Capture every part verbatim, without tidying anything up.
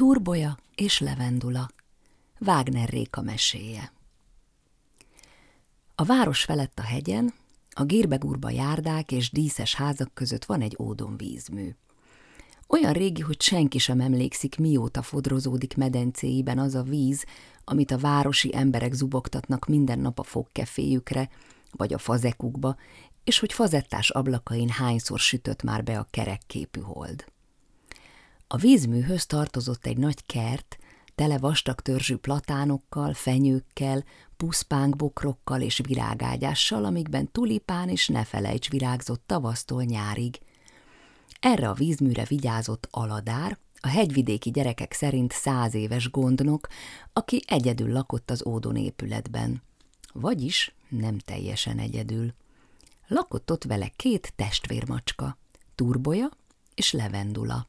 Urbolya és Levendula, Vágner Réka meséje. A város felett a hegyen, a gírbegúrba járdák és díszes házak között van egy ódonvízmű. Olyan régi, hogy senki sem emlékszik, mióta fodrozódik medencéiben az a víz, amit a városi emberek zubogtatnak minden nap a fogkeféjükre, vagy a fazekukba, és hogy fazettás ablakain hányszor sütött már be a kerekképű hold. A vízműhöz tartozott egy nagy kert, tele vastag törzsű platánokkal, fenyőkkel, puszpánkbokrokkal és virágágyással, amikben tulipán és nefelejts virágzott tavasztól nyárig. Erre a vízműre vigyázott Aladár, a hegyvidéki gyerekek szerint száz éves gondnok, aki egyedül lakott az ódon épületben. Vagyis nem teljesen egyedül. Lakott ott vele két testvérmacska, Urbolya és Levendula.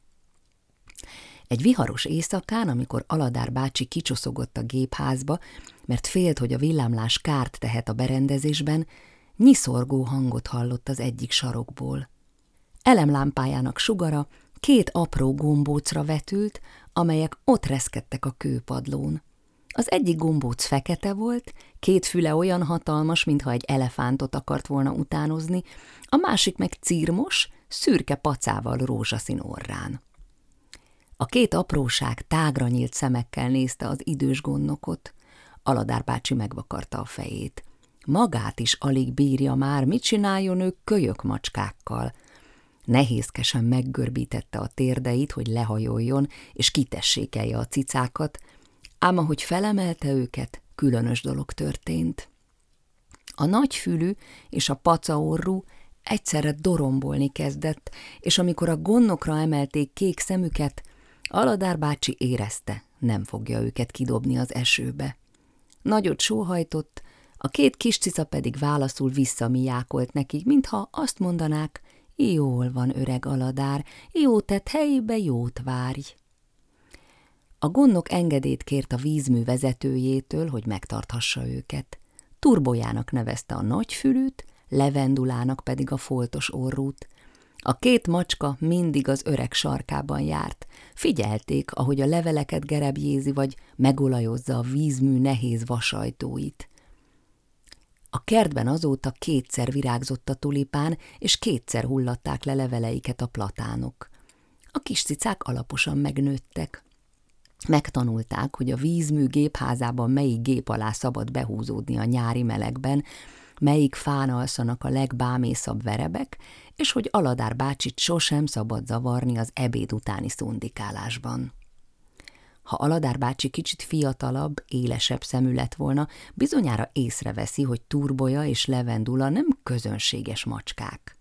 Egy viharos éjszakán, amikor Aladár bácsi kicsoszogott a gépházba, mert félt, hogy a villámlás kárt tehet a berendezésben, nyiszorgó hangot hallott az egyik sarokból. Elemlámpájának sugara két apró gombócra vetült, amelyek ott reszkedtek a kőpadlón. Az egyik gombóc fekete volt, két füle olyan hatalmas, mintha egy elefántot akart volna utánozni, a másik meg círmos, szürke pacával rózsaszín orrán. A két apróság tágra nyílt szemekkel nézte az idős gondnokot. Aladár bácsi megvakarta a fejét. Magát is alig bírja már, mit csináljon ő kölyök macskákkal. Nehézkesen meggörbítette a térdeit, hogy lehajoljon és kitessékelje a cicákat, ám ahogy felemelte őket, különös dolog történt. A nagyfülű és a pacaorrú egyszerre dorombolni kezdett, és amikor a gondnokra emelték kék szemüket, Aladár bácsi érezte, nem fogja őket kidobni az esőbe. Nagyot sóhajtott, a két kis cica pedig válaszul visszamiákolt nekik, mintha azt mondanák, jól van, öreg Aladár, jó tett helyébe, jót várj. A gondnok engedélyt kért a vízmű vezetőjétől, hogy megtarthassa őket. Urbolyának nevezte a nagyfülűt, Levendulának pedig a foltos orrút. A két macska mindig az öreg sarkában járt. Figyelték, ahogy a leveleket gerebjézi, vagy megolajozza a vízmű nehéz vasajtóit. A kertben azóta kétszer virágzott a tulipán, és kétszer hullatták le leveleiket a platánok. A kis cicák alaposan megnőttek. Megtanulták, hogy a vízmű gépházában melyik gép alá szabad behúzódni a nyári melegben, melyik fán alszanak a legbámészabb verebek, és hogy Aladár bácsit sosem szabad zavarni az ebéd utáni szundikálásban. Ha Aladár bácsi kicsit fiatalabb, élesebb szemű lett volna, bizonyára észreveszi, hogy Urbolya és Levendula nem közönséges macskák.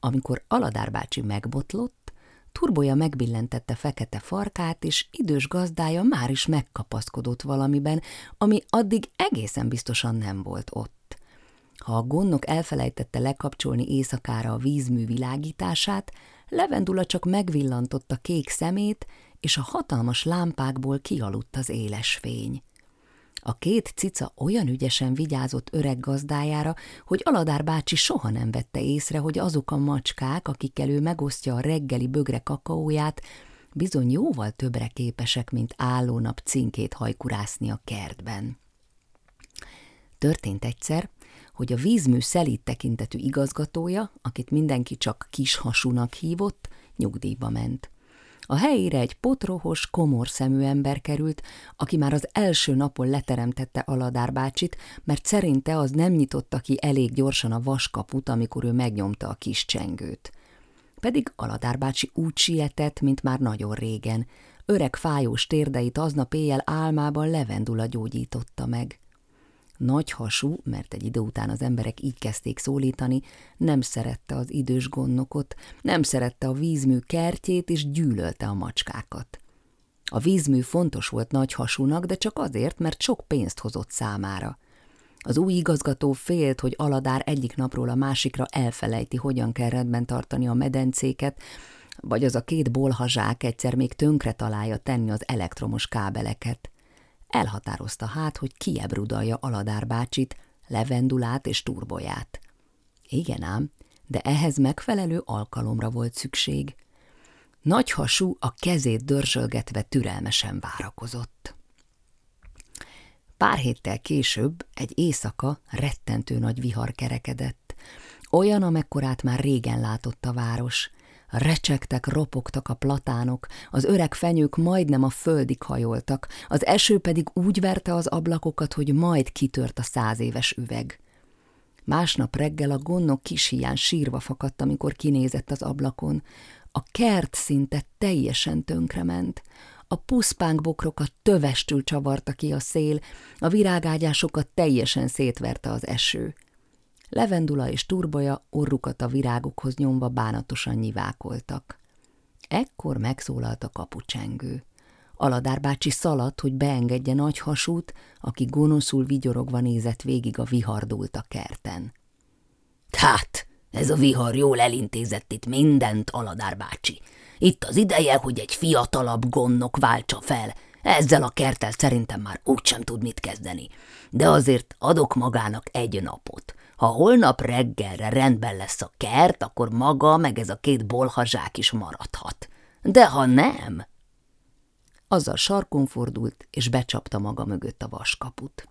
Amikor Aladár bácsi megbotlott, Urbolya megbillentette fekete farkát, és idős gazdája már is megkapaszkodott valamiben, ami addig egészen biztosan nem volt ott. Ha a gondnok elfelejtette lekapcsolni éjszakára a vízmű világítását, Levendula csak megvillantotta kék szemét, és a hatalmas lámpákból kialudt az éles fény. A két cica olyan ügyesen vigyázott öreg gazdájára, hogy Aladár bácsi soha nem vette észre, hogy azok a macskák, akikkel ő megosztja a reggeli bögre kakaóját, bizony jóval többre képesek, mint álló nap cinkét hajkurászni a kertben. Történt egyszer, hogy a vízmű szelíd tekintetű igazgatója, akit mindenki csak Kishasúnak hívott, nyugdíjba ment. A helyére egy potrohos, komor szemű ember került, aki már az első napon leteremtette Aladár bácsit, mert szerinte az nem nyitotta ki elég gyorsan a vaskaput, amikor ő megnyomta a kis csengőt. Pedig Aladár bácsi úgy sietett, mint már nagyon régen. Öreg fájós térdeit aznap éjjel álmában Levendula gyógyította meg. Nagyhasú, mert egy idő után az emberek így kezdték szólítani, nem szerette az idős gondnokot, nem szerette a vízmű kertjét, és gyűlölte a macskákat. A vízmű fontos volt Nagyhasúnak, de csak azért, mert sok pénzt hozott számára. Az új igazgató félt, hogy Aladár egyik napról a másikra elfelejti, hogyan kell rendben tartani a medencéket, vagy az a két bolhazsák egyszer még tönkre találja tenni az elektromos kábeleket. Elhatározta hát, hogy kiebrudalja Aladár bácsit, Levendulát és Urbolyát. Igen ám, de ehhez megfelelő alkalomra volt szükség. Nagyhasú a kezét dörzsölgetve türelmesen várakozott. Pár héttel később egy éjszaka rettentő nagy vihar kerekedett, olyan, amekkorát már régen látott a város. Recsegtek, ropogtak a platánok, az öreg fenyők majdnem a földig hajoltak, az eső pedig úgy verte az ablakokat, hogy majd kitört a száz éves üveg. Másnap reggel a gondnok kis hián sírva fakadt, amikor kinézett az ablakon. A kert szinte teljesen tönkrement. A puszpánkbokrokat tövestül csavarta ki a szél, a virágágyásokat teljesen szétverte az eső. Levendula és Urbolya orrukat a virágokhoz nyomva bánatosan nyivákoltak. Ekkor megszólalt a kapucsengő. Aladár bácsi szaladt, hogy beengedje Nagyhasút, aki gonoszul vigyorogva nézett végig a vihardult a kerten. – Hát, ez a vihar jól elintézett itt mindent, Aladár bácsi. Itt az ideje, hogy egy fiatalabb gondnok váltsa fel. Ezzel a kerttel szerintem már úgysem tud mit kezdeni. De azért adok magának egy napot. Ha holnap reggelre rendben lesz a kert, akkor maga meg ez a két bolhazsák is maradhat. De ha nem... Azzal sarkon fordult, és becsapta maga mögött a vaskaput.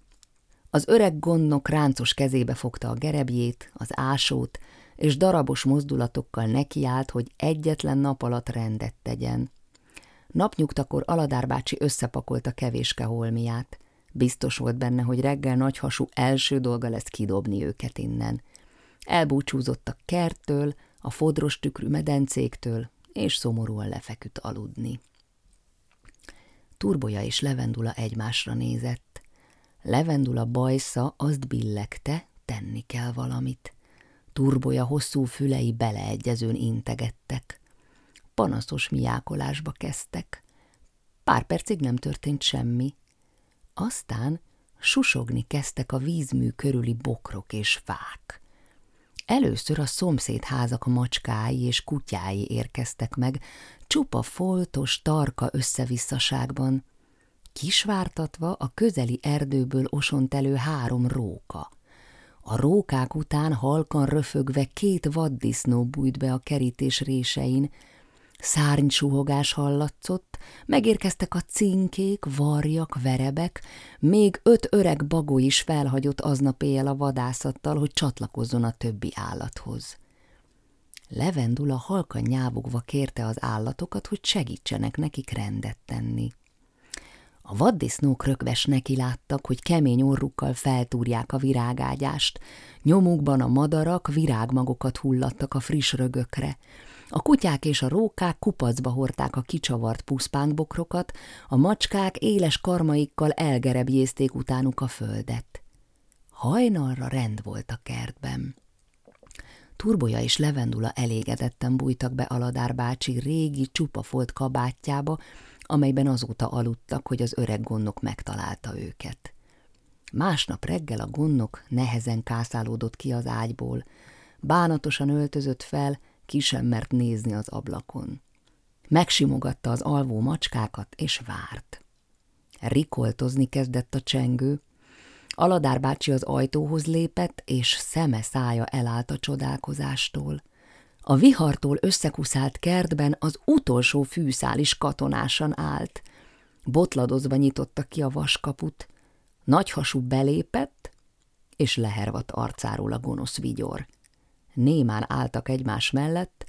Az öreg gondnok ráncos kezébe fogta a gerebjét, az ásót, és darabos mozdulatokkal nekiállt, hogy egyetlen nap alatt rendet tegyen. Napnyugtakor Aladár bácsi összepakolta kevéske holmiát. Biztos volt benne, hogy reggel Nagyhasú első dolga lesz kidobni őket innen. Elbúcsúzott a kerttől, a fodros tükrű medencéktől, és szomorúan lefeküdt aludni. Urbolya és Levendula egymásra nézett. Levendula bajsza azt billegte, tenni kell valamit. Urbolya hosszú fülei beleegyezőn integettek. Panaszos miákolásba kezdtek. Pár percig nem történt semmi. Aztán susogni kezdtek a vízmű körüli bokrok és fák. Először a szomszédházak macskái és kutyái érkeztek meg, csupa foltos, tarka összevisszaságban, kisvártatva a közeli erdőből osont elő három róka. A rókák után halkan röfögve két vaddisznó bújt be a kerítés résein, szárnysuhogás hallatszott, megérkeztek a cinkék, varjak, verebek, még öt öreg bagó is felhagyott aznap éjjel a vadászattal, hogy csatlakozzon a többi állathoz. Levendula halkan nyávogva kérte az állatokat, hogy segítsenek nekik rendet tenni. A vaddisznók rökves nekiláttak, hogy kemény orrukkal feltúrják a virágágyást, nyomukban a madarak virágmagokat hullattak a friss rögökre, a kutyák és a rókák kupacba hordták a kicsavart puszpánkbokrokat, a macskák éles karmaikkal elgerebjézték utánuk a földet. Hajnalra rend volt a kertben. Urbolya és Levendula elégedetten bújtak be Aladár bácsi régi csupafolt kabátjába, amelyben azóta aludtak, hogy az öreg gondnok megtalálta őket. Másnap reggel a gondnok nehezen kászálódott ki az ágyból, bánatosan öltözött fel, ki sem mert nézni az ablakon. Megsimogatta az alvó macskákat, és várt. Rikoltozni kezdett a csengő. Aladár bácsi az ajtóhoz lépett, és szeme szája elállt a csodálkozástól. A vihartól összekuszált kertben az utolsó fűszál is katonásan állt. Botladozva nyitotta ki a vaskaput. Nagyhasú belépett, és lehervadt arcáról a gonosz vigyor. Némán álltak egymás mellett,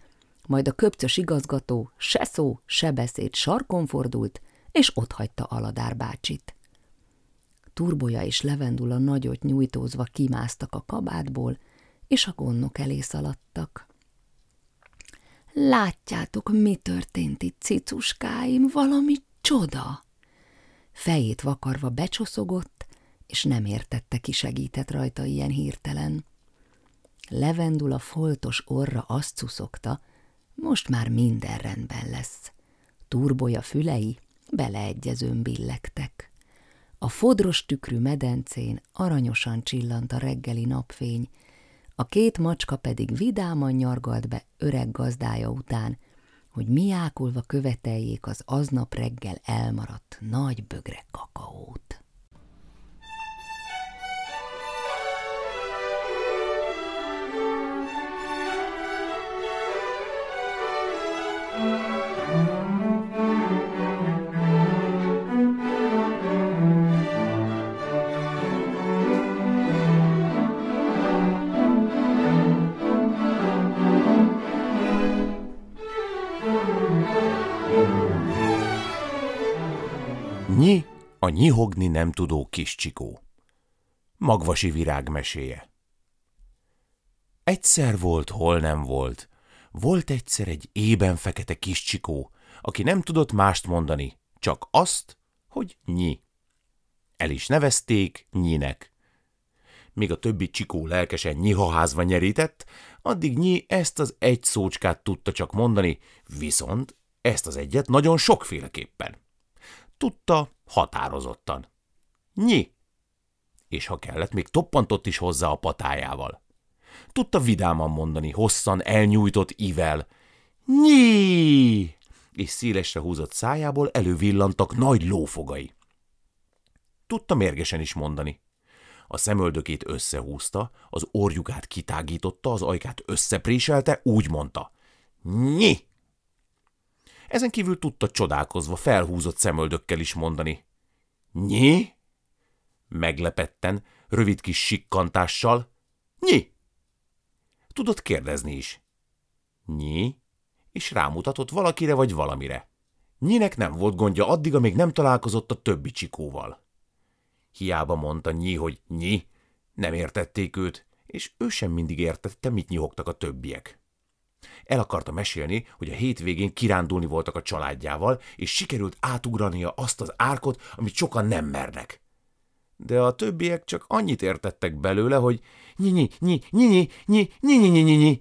majd a köpcös igazgató se szó, se beszéd sarkon fordult, és otthagyta Aladár bácsit. Urbolya és Levendula nagyot nyújtózva kimásztak a kabátból, és a gondnok elé szaladtak. Látjátok, mi történt itt, cicuskáim, valami csoda! Fejét vakarva becsoszogott, és nem értette, ki segített rajta ilyen hirtelen. Levendula foltos orra azt szuszogta, most már minden rendben lesz. Urbolya fülei beleegyezőn billegtek. A fodros tükrű medencén aranyosan csillant a reggeli napfény, a két macska pedig vidáman nyargalt be öreg gazdája után, hogy miákolva követeljék az aznap reggel elmaradt nagy bögre kakaót. Nyí, a nyihogni nem tudó kis csikó. Magvasi virág meséje. Egyszer volt, hol nem volt. Volt egyszer egy ében fekete kis csikó, aki nem tudott mást mondani, csak azt, hogy Nyí. El is nevezték Nyínek. Míg a többi csikó lelkesen nyihaházva nyerített, addig Nyí ezt az egy szócskát tudta csak mondani, viszont ezt az egyet nagyon sokféleképpen. Tudta határozottan. Nyí! És ha kellett, még toppantott is hozzá a patájával. Tudta vidáman mondani, hosszan elnyújtott ível. Nyí! És szélesre húzott szájából elővillantak nagy lófogai. Tudta mérgesen is mondani. A szemöldökét összehúzta, az orjukát kitágította, az ajkát összepréselte, úgy mondta. Nyí! Ezen kívül tudta csodálkozva, felhúzott szemöldökkel is mondani. Nyí? Meglepetten, rövid kis sikkantással. Nyí! Tudott kérdezni is. Nyí? És rámutatott valakire vagy valamire. Nyínek nem volt gondja addig, amíg nem találkozott a többi csikóval. Hiába mondta Nyí, hogy Nyí, nem értették őt, és ő sem mindig értette, mit nyihogtak a többiek. El akarta mesélni, hogy a hétvégén kirándulni voltak a családjával, és sikerült átugrania azt az árkot, amit sokan nem mernek. De a többiek csak annyit értettek belőle, hogy Nyí, Nyí, Nyí, Nyí, Nyí, Nyí, Nyí, Nyí.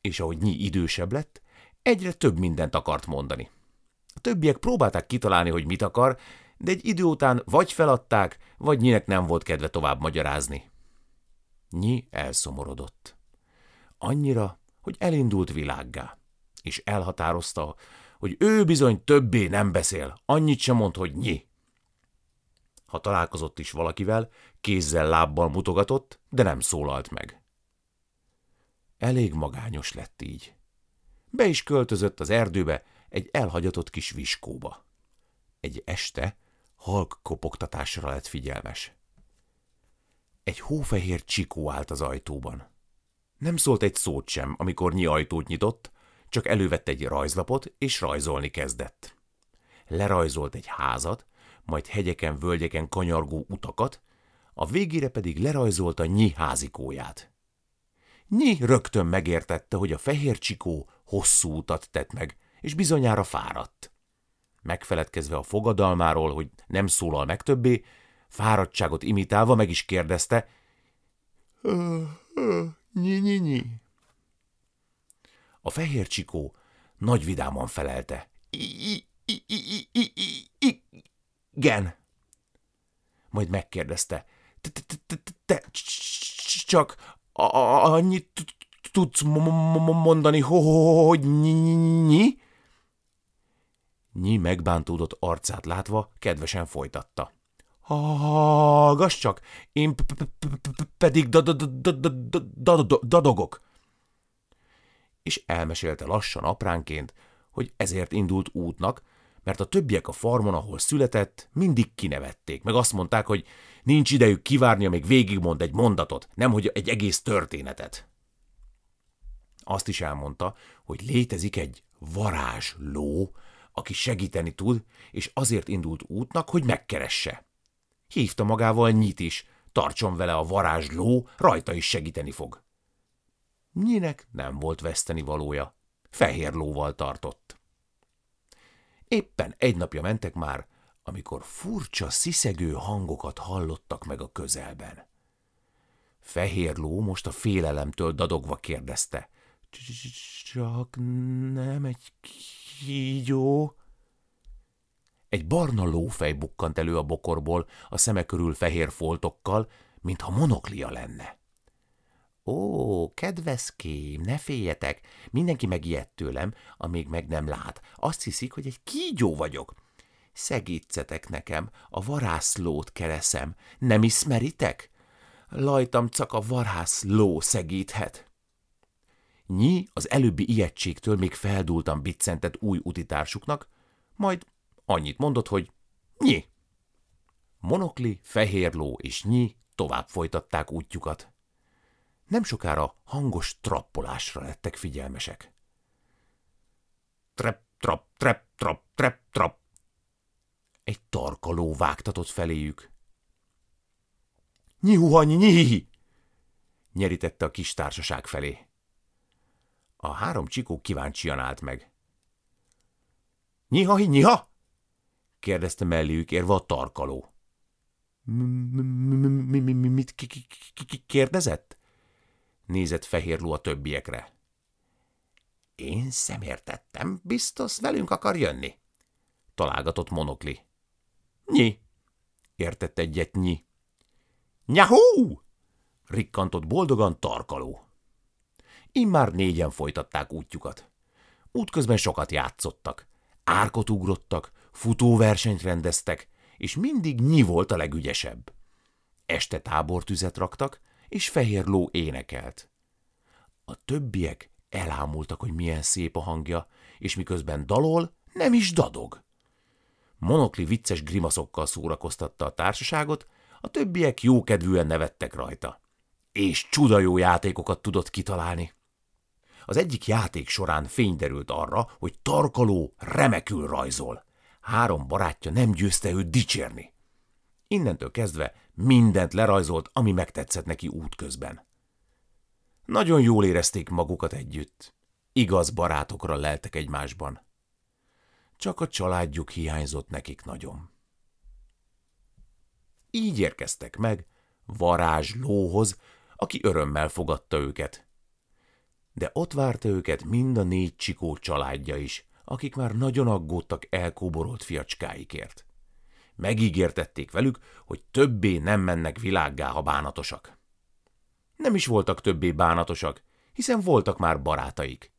És ahogy Nyí idősebb lett, egyre több mindent akart mondani. A többiek próbálták kitalálni, hogy mit akar, de egy idő után vagy feladták, vagy Nyínek nem volt kedve tovább magyarázni. Nyí elszomorodott. Annyira, hogy elindult világgá, és elhatározta, hogy ő bizony többé nem beszél, annyit sem mond, hogy Nyí. Ha találkozott is valakivel, kézzel-lábbal mutogatott, de nem szólalt meg. Elég magányos lett így. Be is költözött az erdőbe, egy elhagyatott kis viskóba. Egy este halk kopogtatásra lett figyelmes. Egy hófehér csikó állt az ajtóban. Nem szólt egy szót sem, amikor Nyí ajtót nyitott, csak elővette egy rajzlapot, és rajzolni kezdett. Lerajzolt egy házat, majd hegyeken, völgyeken kanyargó utakat, a végére pedig lerajzolta Nyí házikóját. Nyí rögtön megértette, hogy a fehér csikó hosszú utat tett meg, és bizonyára fáradt. Megfeledkezve a fogadalmáról, hogy nem szólal meg többé, fáradtságot imitálva meg is kérdezte, Nyí, Nyí, Nyí. A fehér csikó nagy vidáman felelte, igen. Majd megkérdezte, te csak annyit tudsz mondani, hogy Nyí? Nyí megbántódott arcát látva, kedvesen folytatta. Hallgass csak, én pedig dadogok. És elmesélte lassan apránként, hogy ezért indult útnak, mert a többiek a farmon, ahol született, mindig kinevették, meg azt mondták, hogy nincs idejük kivárni, amíg végigmond egy mondatot, nemhogy egy egész történetet. Azt is elmondta, hogy létezik egy varázsló, aki segíteni tud, és azért indult útnak, hogy megkeresse. Hívta magával Nyit is, tartson vele a varázsló, rajta is segíteni fog. Nyinek nem volt vesztenivalója, fehér lóval tartott. Éppen egy napja mentek már, amikor furcsa, sziszegő hangokat hallottak meg a közelben. Fehér ló most a félelemtől dadogva kérdezte. Csak nem egy kígyó. Egy barna lófej bukkant elő a bokorból, a szeme körül fehér foltokkal, mintha monoklia lenne. Ó, kedveském, ne féljetek, mindenki megijedt tőlem, amíg meg nem lát. Azt hiszik, hogy egy kígyó vagyok. Segítsetek nekem, a varázslót keresem, nem ismeritek? Lajtam csak a varázsló segíthet. Nyí az előbbi ijegységtől még feldúltan biccentett új utitársuknak, majd annyit mondott, hogy Nyí. Monokli, fehér ló és Nyí tovább folytatták útjukat. Nem sokára hangos trappolásra lettek figyelmesek. Trep, trap, trep, trap, trep, trap. egy tarkaló vágtatott feléjük. – Nyihuhanyi, nyihi! – nyerítette a kis társaság felé. A három csikó kíváncsian állt meg. – Nyihahi, nyiha! – kérdezte melléjük érve a tarkaló. – Mit kérdezett? – nézett Fehérló a többiekre. – Én szemértettem, biztos velünk akar jönni – találgatott Monokli. – Nyi! – értett egyet Nyi. – Nyahú! – rikkantott boldogan tarkaló. Immár négyen folytatták útjukat. Útközben sokat játszottak, árkot ugrottak, futóversenyt rendeztek, és mindig Nyi volt a legügyesebb. Este tábortüzet raktak, és Fehér Ló énekelt. A többiek elámultak, hogy milyen szép a hangja, és miközben dalol, nem is dadog. Monokli vicces grimaszokkal szórakoztatta a társaságot, a többiek jókedvűen nevettek rajta. És csuda jó játékokat tudott kitalálni. Az egyik játék során fény derült arra, hogy tarkaló remekül rajzol. Három barátja nem győzte őt dicsérni. Innentől kezdve mindent lerajzolt, ami megtetszett neki útközben. Nagyon jól érezték magukat együtt. Igaz barátokra leltek egymásban. Csak a családjuk hiányzott nekik nagyon. Így érkeztek meg varázslóhoz, aki örömmel fogadta őket. De ott várta őket mind a négy csikó családja is, akik már nagyon aggódtak elkóborolt fiacskáikért. Megígértették velük, hogy többé nem mennek világgá, ha bánatosak. Nem is voltak többé bánatosak, hiszen voltak már barátaik.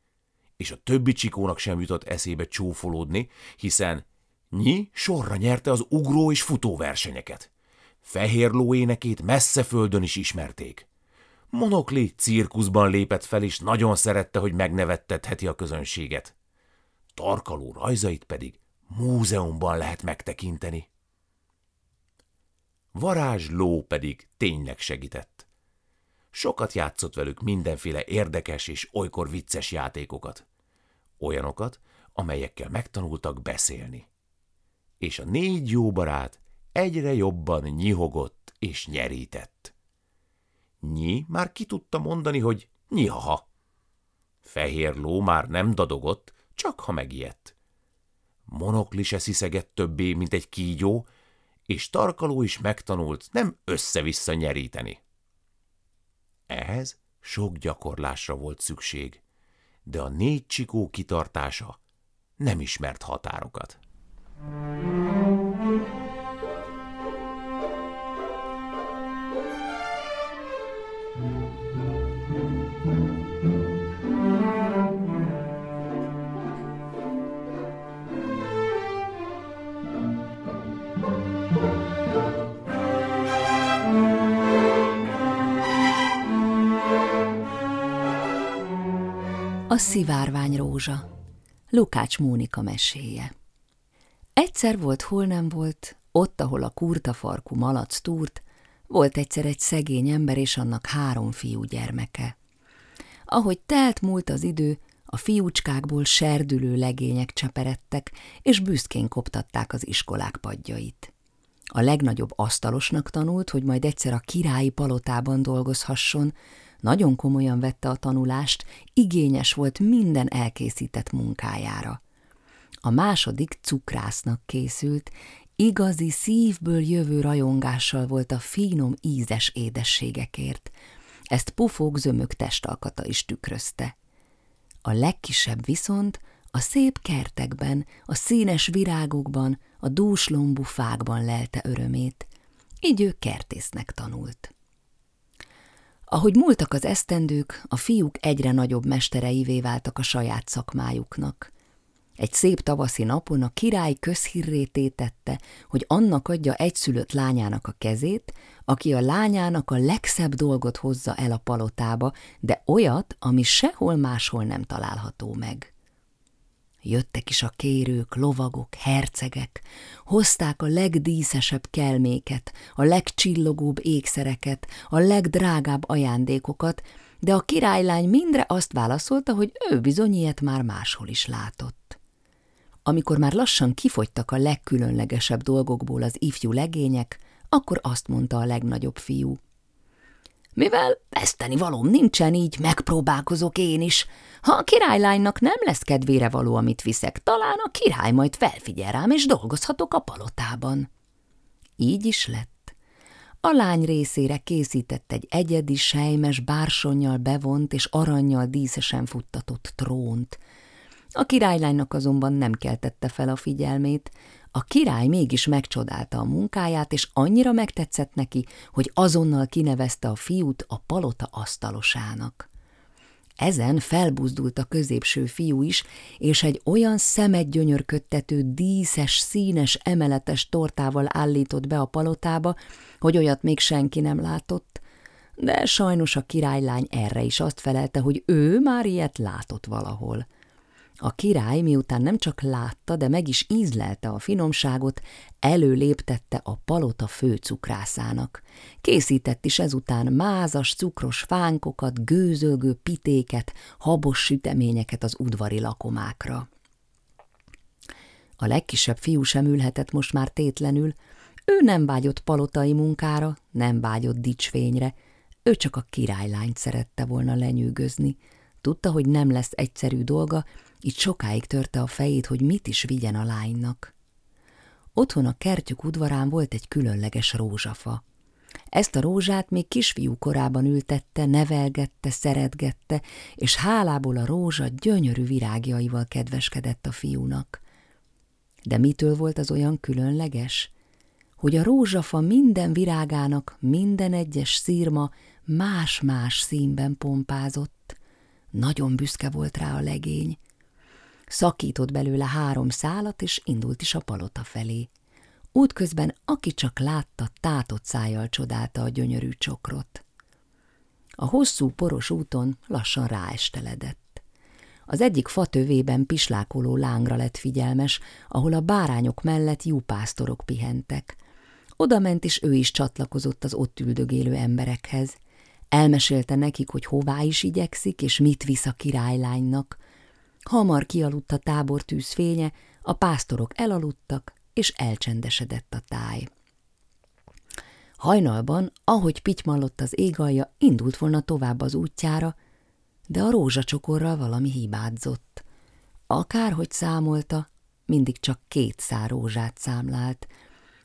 És a többi csikónak sem jutott eszébe csúfolódni, hiszen Nyi sorra nyerte az ugró és futóversenyeket. Fehér Ló énekét messze földön is ismerték. Monokli cirkuszban lépett fel, és nagyon szerette, hogy megnevettetheti a közönséget. Tarkaló rajzait pedig múzeumban lehet megtekinteni. Varázsló pedig tényleg segített. Sokat játszott velük mindenféle érdekes és olykor vicces játékokat. Olyanokat, amelyekkel megtanultak beszélni. És a négy jó barát egyre jobban nyihogott és nyerített. Nyi már ki tudta mondani, hogy nyihaha. Fehér Ló már nem dadogott, csak ha megijedt. Monokli se sziszegett többé, mint egy kígyó, és tarkaló is megtanult nem össze-vissza nyeríteni. Ehhez sok gyakorlásra volt szükség, de a négy csikó kitartása nem ismert határokat. A Szivárvány Rózsa, Lukács Mónika meséje. Egyszer volt, hol nem volt, ott, ahol a kurtafarkú malac túrt, volt egyszer egy szegény ember és annak három fiú gyermeke. Ahogy telt múlt az idő, a fiúcskákból serdülő legények cseperedtek, és büszkén koptatták az iskolák padjait. A legnagyobb asztalosnak tanult, hogy majd egyszer a királyi palotában dolgozhasson, nagyon komolyan vette a tanulást, igényes volt minden elkészített munkájára. A második cukrásznak készült, igazi szívből jövő rajongással volt a finom ízes édességekért. Ezt pufók zömök testalkata is tükrözte. A legkisebb viszont a szép kertekben, a színes virágokban, a dúslombú fákban lelte örömét. Így ő kertésznek tanult. Ahogy múltak az esztendők, a fiúk egyre nagyobb mestereivé váltak a saját szakmájuknak. Egy szép tavaszi napon a király közhírré tétette, hogy annak adja egyszülött lányának a kezét, aki a lányának a legszebb dolgot hozza el a palotába, de olyat, ami sehol máshol nem található meg. Jöttek is a kérők, lovagok, hercegek, hozták a legdíszesebb kelméket, a legcsillogóbb ékszereket, a legdrágább ajándékokat, de a királylány mindre azt válaszolta, hogy ő bizony ilyet már máshol is látott. Amikor már lassan kifogytak a legkülönlegesebb dolgokból az ifjú legények, akkor azt mondta a legnagyobb fiú. Mivel veszteni valóm nincsen, így megpróbálkozok én is. Ha a királylánynak nem lesz kedvére való, amit viszek, talán a király majd felfigyel rám, és dolgozhatok a palotában. Így is lett. A lány részére készített egy egyedi, sejmes, bársonnyal bevont és arannyal díszesen futtatott trónt. A királylánynak azonban nem keltette fel a figyelmét. A király mégis megcsodálta a munkáját, és annyira megtetszett neki, hogy azonnal kinevezte a fiút a palota asztalosának. Ezen felbuzdult a középső fiú is, és egy olyan szemet gyönyörködtető, díszes, színes, emeletes tortával állított be a palotába, hogy olyat még senki nem látott, de sajnos a királylány erre is azt felelte, hogy ő már ilyet látott valahol. A király miután nem csak látta, de meg is ízlelte a finomságot, előléptette a palota főcukrászának. Készített is ezután mázas, cukros fánkokat, gőzölgő pitéket, habos süteményeket az udvari lakomákra. A legkisebb fiú sem ülhetett most már tétlenül. Ő nem vágyott palotai munkára, nem vágyott dicsfényre. Ő csak a királylányt szerette volna lenyűgözni. Tudta, hogy nem lesz egyszerű dolga, így sokáig törte a fejét, hogy mit is vigyen a lánynak. Otthon a kertjük udvarán volt egy különleges rózsafa. Ezt a rózsát még kisfiú korában ültette, nevelgette, szeretgette, és hálából a rózsa gyönyörű virágjaival kedveskedett a fiúnak. De mitől volt az olyan különleges? Hogy a rózsafa minden virágának minden egyes szírma más-más színben pompázott. Nagyon büszke volt rá a legény. Szakított belőle három szálat, és indult is a palota felé. Útközben aki csak látta, tátott szájjal csodálta a gyönyörű csokrot. A hosszú, poros úton lassan ráesteledett. Az egyik fatövében pislákoló lángra lett figyelmes, ahol a bárányok mellett júpásztorok pihentek. Oda ment, és ő is csatlakozott az ott üldögélő emberekhez. Elmesélte nekik, hogy hová is igyekszik, és mit visz a királylánynak. Hamar kialudt a tábor tűzfénye, a pásztorok elaludtak, és elcsendesedett a táj. Hajnalban, ahogy pittymanlott az égalja, indult volna tovább az útjára, de a rózsacsokorral valami hibázott. Akárhogy számolta, mindig csak két szál rózsát számlált.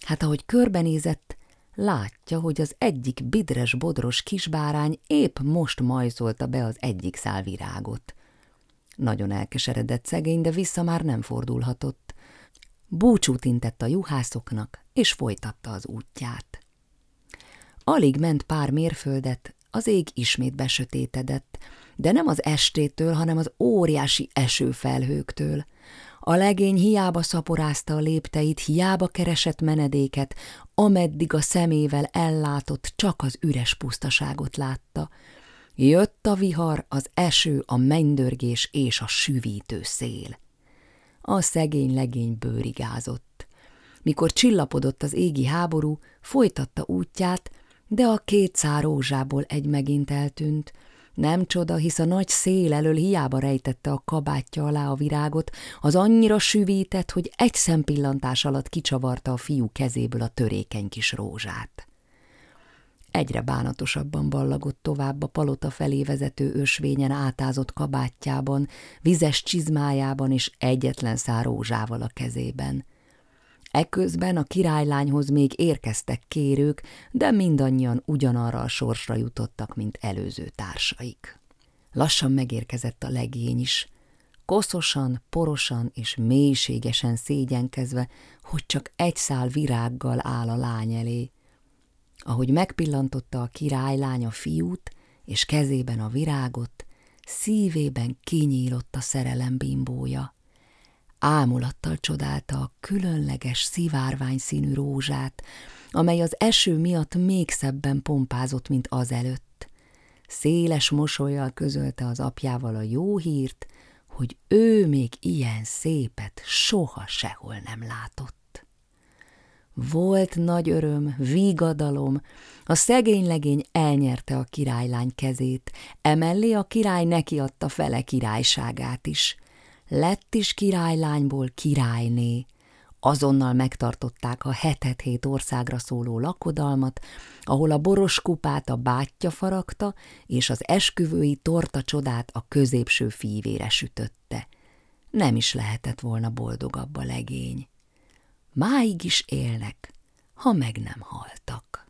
Hát ahogy körbenézett, látja, hogy az egyik bidres-bodros kisbárány épp most majszolta be az egyik szál virágot. Nagyon elkeseredett szegény, de vissza már nem fordulhatott. Búcsút intett a juhászoknak, és folytatta az útját. Alig ment pár mérföldet, az ég ismét besötétedett, de nem az estétől, hanem az óriási esőfelhőktől. A legény hiába szaporázta a lépteit, hiába keresett menedéket, ameddig a szemével ellátott, csak az üres pusztaságot látta. Jött a vihar, az eső, a mennydörgés és a süvítő szél. A szegény legény bőrigázott. Mikor csillapodott az égi háború, folytatta útját, de a két szál rózsából egy megint eltűnt. Nem csoda, hisz a nagy szél elől hiába rejtette a kabátja alá a virágot, az annyira süvített, hogy egy szempillantás alatt kicsavarta a fiú kezéből a törékeny kis rózsát. Egyre bánatosabban ballagott tovább a palota felé vezető ösvényen átázott kabátjában, vizes csizmájában és egyetlen szál rózsával a kezében. Eközben a királylányhoz még érkeztek kérők, de mindannyian ugyanarra a sorsra jutottak, mint előző társaik. Lassan megérkezett a legény is, koszosan, porosan és mélységesen szégyenkezve, hogy csak egy szál virággal áll a lány elé. Ahogy megpillantotta a királylány a fiút, és kezében a virágot, szívében kinyílott a szerelem bimbója. Ámulattal csodálta a különleges szivárvány színű rózsát, amely az eső miatt még szebben pompázott, mint azelőtt. Széles mosollyal közölte az apjával a jó hírt, hogy ő még ilyen szépet soha sehol nem látott. Volt nagy öröm, vigadalom, a szegény legény elnyerte a királylány kezét, emellé a király neki adta fele királyságát is. lett is királylányból királyné. Azonnal megtartották a hetet hét országra szóló lakodalmat, ahol a boroskupát a bátyja faragta, és az esküvői torta csodát a középső fívére sütötte. Nem is lehetett volna boldogabb a legény. Máig is élnek, ha meg nem haltak.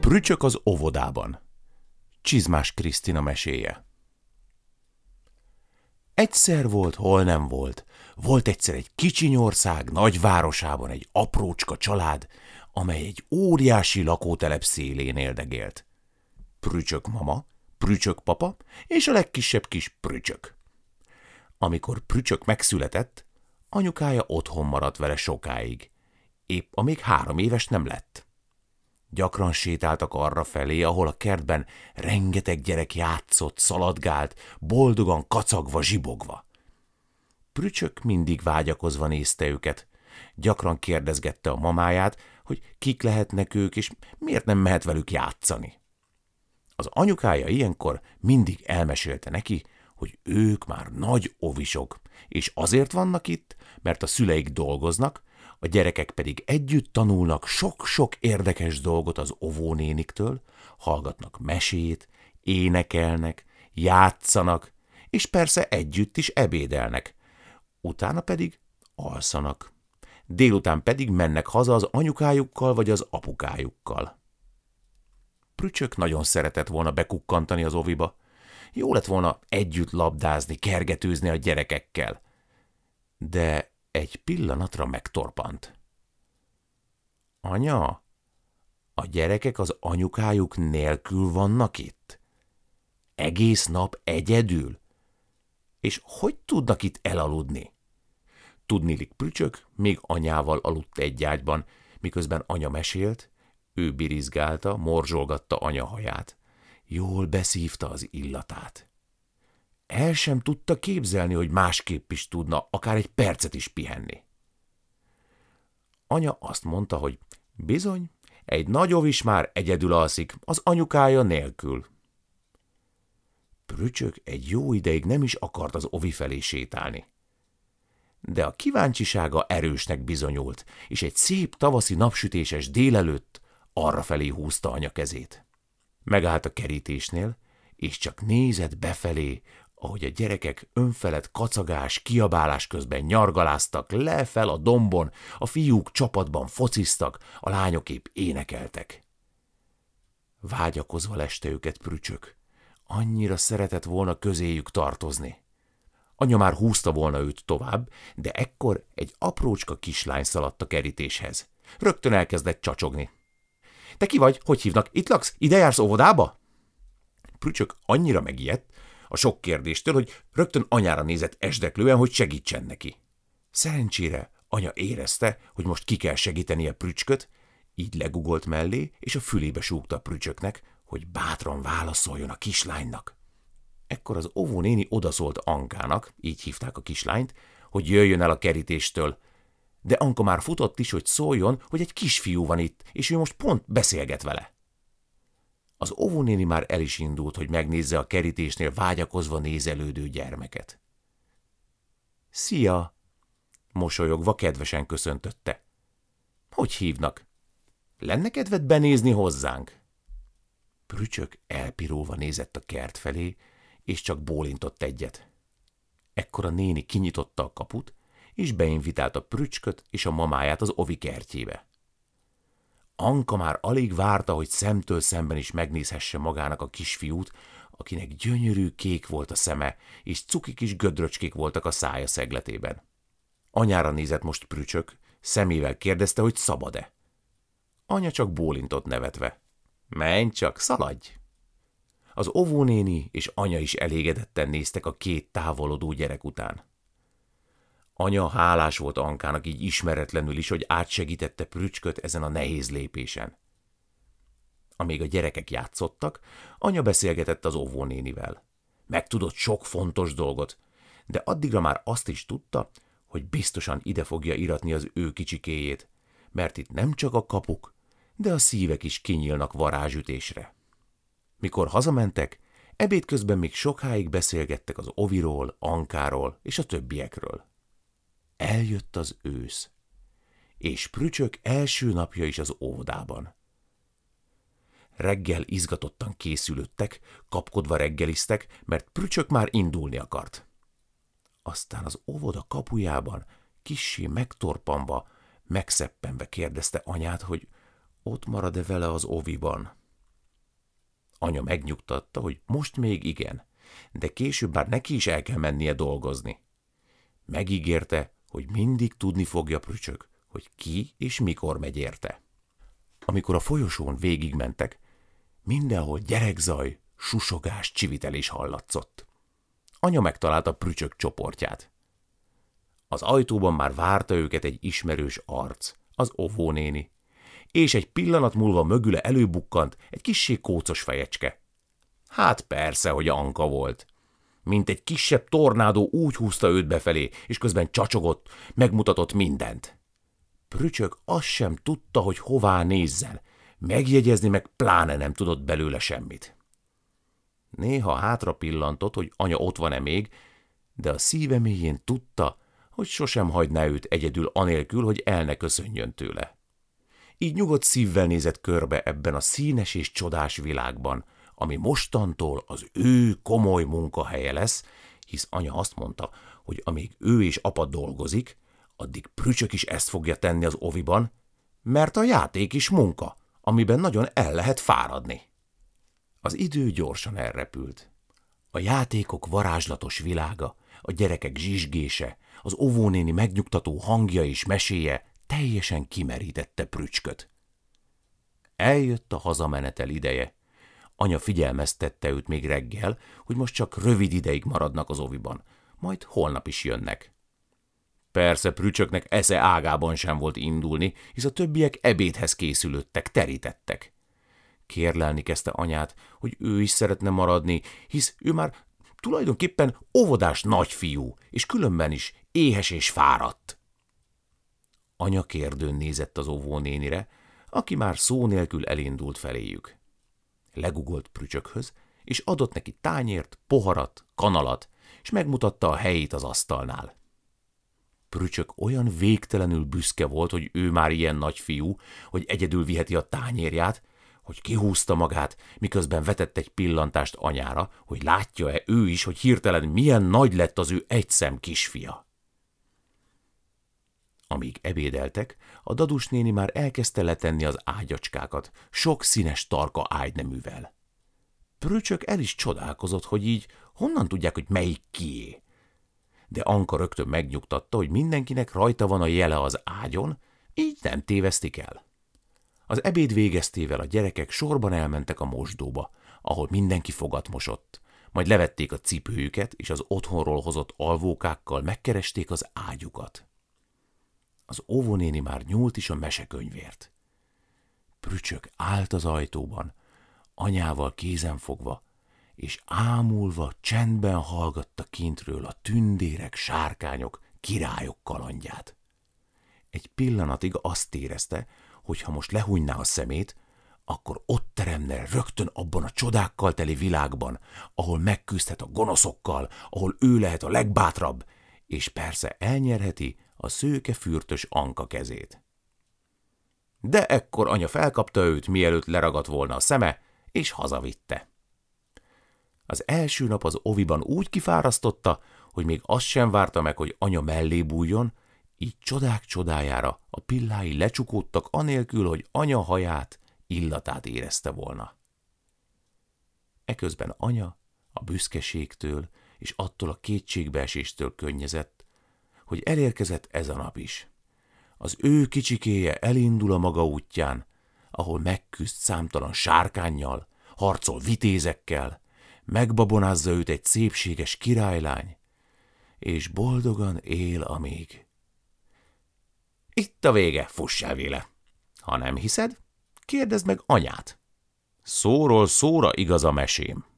Prücsök az óvodában. Csizmás Krisztina meséje. Egyszer volt, hol nem volt. Volt egyszer egy kicsiny ország nagyvárosában egy aprócska család, amely egy óriási lakótelep szélén éldegélt. Prücsök mama, Prücsök papa és a legkisebb kis Prücsök. Amikor Prücsök megszületett, anyukája otthon maradt vele sokáig. Épp amíg három éves nem lett. Gyakran sétáltak arra felé, ahol a kertben rengeteg gyerek játszott, szaladgált, boldogan kacagva, zsibogva. Prücsök mindig vágyakozva nézte őket. Gyakran kérdezgette a mamáját, hogy kik lehetnek ők, és miért nem mehet velük játszani. Az anyukája ilyenkor mindig elmesélte neki, hogy ők már nagy ovisok, és azért vannak itt, mert a szüleik dolgoznak, a gyerekek pedig együtt tanulnak sok-sok érdekes dolgot az óvónéniktől, hallgatnak mesét, énekelnek, játszanak, és persze együtt is ebédelnek. Utána pedig alszanak. Délután pedig mennek haza az anyukájukkal vagy az apukájukkal. Prücsök nagyon szeretett volna bekukkantani az oviba. Jó lett volna együtt labdázni, kergetőzni a gyerekekkel. De... egy pillanatra megtorpant. Anya, a gyerekek az anyukájuk nélkül vannak itt? Egész nap egyedül? És hogy tudnak itt elaludni? Tudnilik Prücsök még anyával aludt egy ágyban, miközben anya mesélt, ő birizgálta, morzsolgatta anya haját. Jól beszívta az illatát. El sem tudta képzelni, hogy másképp is tudna, akár egy percet is pihenni. Anya azt mondta, hogy bizony, egy nagy ovis már egyedül alszik, az anyukája nélkül. Prücsök egy jó ideig nem is akart az ovi felé sétálni. De a kíváncsisága erősnek bizonyult, és egy szép tavaszi napsütéses délelőtt arrafelé húzta anya kezét. Megállt a kerítésnél, és csak nézett befelé, ahogy a gyerekek önfelett kacagás, kiabálás közben nyargaláztak lefel a dombon, a fiúk csapatban fociztak, a lányok épp énekeltek. Vágyakozva leste őket Prücsök. Annyira szeretett volna közéjük tartozni. Anya már húzta volna őt tovább, de ekkor egy aprócska kislány szaladt a kerítéshez. Rögtön elkezdett csacsogni. – Te ki vagy? Hogy hívnak? Itt laksz? Ide jársz óvodába? Prücsök annyira megijedt a sok kérdéstől, hogy rögtön anyára nézett esdeklően, hogy segítsen neki. Szerencsére anya érezte, hogy most ki kell segítenie Prücsköt, így legugolt mellé, és a fülébe súgta Prücsöknek, hogy bátran válaszoljon a kislánynak. Ekkor az óvónéni odaszólt Ankának, így hívták a kislányt, hogy jöjjön el a kerítéstől. De Anka már futott is, hogy szóljon, hogy egy kisfiú van itt, és ő most pont beszélget vele. Az óvónéni már el is indult, hogy megnézze a kerítésnél vágyakozva nézelődő gyermeket. – Szia! – mosolyogva kedvesen köszöntötte. – Hogy hívnak? Lenne kedved benézni hozzánk? Prücsök elpiróva nézett a kert felé, és csak bólintott egyet. Ekkor a néni kinyitotta a kaput, és beinvitálta Prücsköt és a mamáját az ovi kertjébe. Anka már alig várta, hogy szemtől szemben is megnézhesse magának a kisfiút, akinek gyönyörű kék volt a szeme, és cuki kis gödröcskék voltak a szája szegletében. Anyára nézett most Prücsök, szemével kérdezte, hogy szabad-e. Anya csak bólintott nevetve. Menj csak, szaladj! Az óvónéni és anya is elégedetten néztek a két távolodó gyerek után. Anya hálás volt Ankának így ismeretlenül is, hogy átsegítette Prücsköt ezen a nehéz lépésen. Amíg a gyerekek játszottak, anya beszélgetett az óvónénivel. Megtudott sok fontos dolgot, de addigra már azt is tudta, hogy biztosan ide fogja iratni az ő kicsikéjét, mert itt nem csak a kapuk, de a szívek is kinyílnak varázsütésre. Mikor hazamentek, ebéd közben még sokáig beszélgettek az Oviról, Ankáról és a többiekről. Eljött az ősz, és Prücsök első napja is az óvodában. Reggel izgatottan készülődtek, kapkodva reggeliztek, mert Prücsök már indulni akart. Aztán az óvoda kapujában, kissé megtorpanva, megszeppenve kérdezte anyát, hogy ott marad-e vele az oviban. Anya megnyugtatta, hogy most még igen, de később már neki is el kell mennie dolgozni. Megígérte, hogy mindig tudni fogja Prücsök, hogy ki és mikor megy érte. Amikor a folyosón végigmentek, mindenhol gyerekzaj, susogás, csivitelés hallatszott. Anya megtalálta Prücsök csoportját. Az ajtóban már várta őket egy ismerős arc, az óvónéni, és egy pillanat múlva mögüle előbukkant egy kissé kócos fejecske. Hát persze, hogy Anka volt. Mint egy kisebb tornádó úgy húzta őt befelé, és közben csacsogott, megmutatott mindent. Prücsök azt sem tudta, hogy hová nézzen, megjegyezni meg pláne nem tudott belőle semmit. Néha hátra pillantott, hogy anya ott van-e még, de a szíve mélyén tudta, hogy sosem hagyná őt egyedül anélkül, hogy el ne köszönjön tőle. Így nyugodt szívvel nézett körbe ebben a színes és csodás világban, ami mostantól az ő komoly munkahelye lesz, hisz anya azt mondta, hogy amíg ő és apa dolgozik, addig Prücsök is ezt fogja tenni az oviban, mert a játék is munka, amiben nagyon el lehet fáradni. Az idő gyorsan elrepült. A játékok varázslatos világa, a gyerekek zsizsgése, az óvónéni megnyugtató hangja és meséje teljesen kimerítette Prücsköt. Eljött a hazamenetel ideje. Anya figyelmeztette őt még reggel, hogy most csak rövid ideig maradnak az oviban, majd holnap is jönnek. Persze Prücsöknek esze ágában sem volt indulni, hisz a többiek ebédhez készülődtek, terítettek. Kérlelni kezdte anyát, hogy ő is szeretne maradni, hisz ő már tulajdonképpen óvodás nagyfiú, és különben is éhes és fáradt. Anya kérdőn nézett az óvónénire, aki már szó nélkül elindult feléjük. Legugolt Prücsökhöz, és adott neki tányért, poharat, kanalat, és megmutatta a helyét az asztalnál. Prücsök olyan végtelenül büszke volt, hogy ő már ilyen nagy fiú, hogy egyedül viheti a tányérját, hogy kihúzta magát, miközben vetett egy pillantást anyára, hogy látja-e ő is, hogy hirtelen milyen nagy lett az ő egyszem kisfia. Amíg ebédeltek, a dadus néni már elkezdte letenni az ágyacskákat, sok színes tarka ágyneművel. Prücsök el is csodálkozott, hogy így honnan tudják, hogy melyik kié. De Anka rögtön megnyugtatta, hogy mindenkinek rajta van a jele az ágyon, így nem tévesztik el. Az ebéd végeztével a gyerekek sorban elmentek a mosdóba, ahol mindenki fogat mosott. Majd levették a cipőjüket, és az otthonról hozott alvókákkal megkeresték az ágyukat. Az óvónéni már nyúlt is a mesekönyvért. Prücsök állt az ajtóban, anyával kézen fogva, és ámulva csendben hallgatta kintről a tündérek, sárkányok, királyok kalandját. Egy pillanatig azt érezte, hogy ha most lehújná a szemét, akkor ott teremne rögtön abban a csodákkal teli világban, ahol megküzdhet a gonoszokkal, ahol ő lehet a legbátrabb, és persze elnyerheti a szőke fürtös Anka kezét. De ekkor anya felkapta őt, mielőtt leragadt volna a szeme, és hazavitte. Az első nap az oviban úgy kifárasztotta, hogy még azt sem várta meg, hogy anya mellé bújjon, így csodák csodájára a pillái lecsukódtak anélkül, hogy anya haját, illatát érezte volna. Eközben anya a büszkeségtől és attól a kétségbeeséstől könnyezett, hogy elérkezett ez a nap is. Az ő kicsikéje elindul a maga útján, ahol megküzd számtalan sárkánnyal, harcol vitézekkel, megbabonázza őt egy szépséges királylány, és boldogan él amíg. Itt a vége, fuss el véle! Ha nem hiszed, kérdezd meg anyát. Szóról szóra igaz a mesém.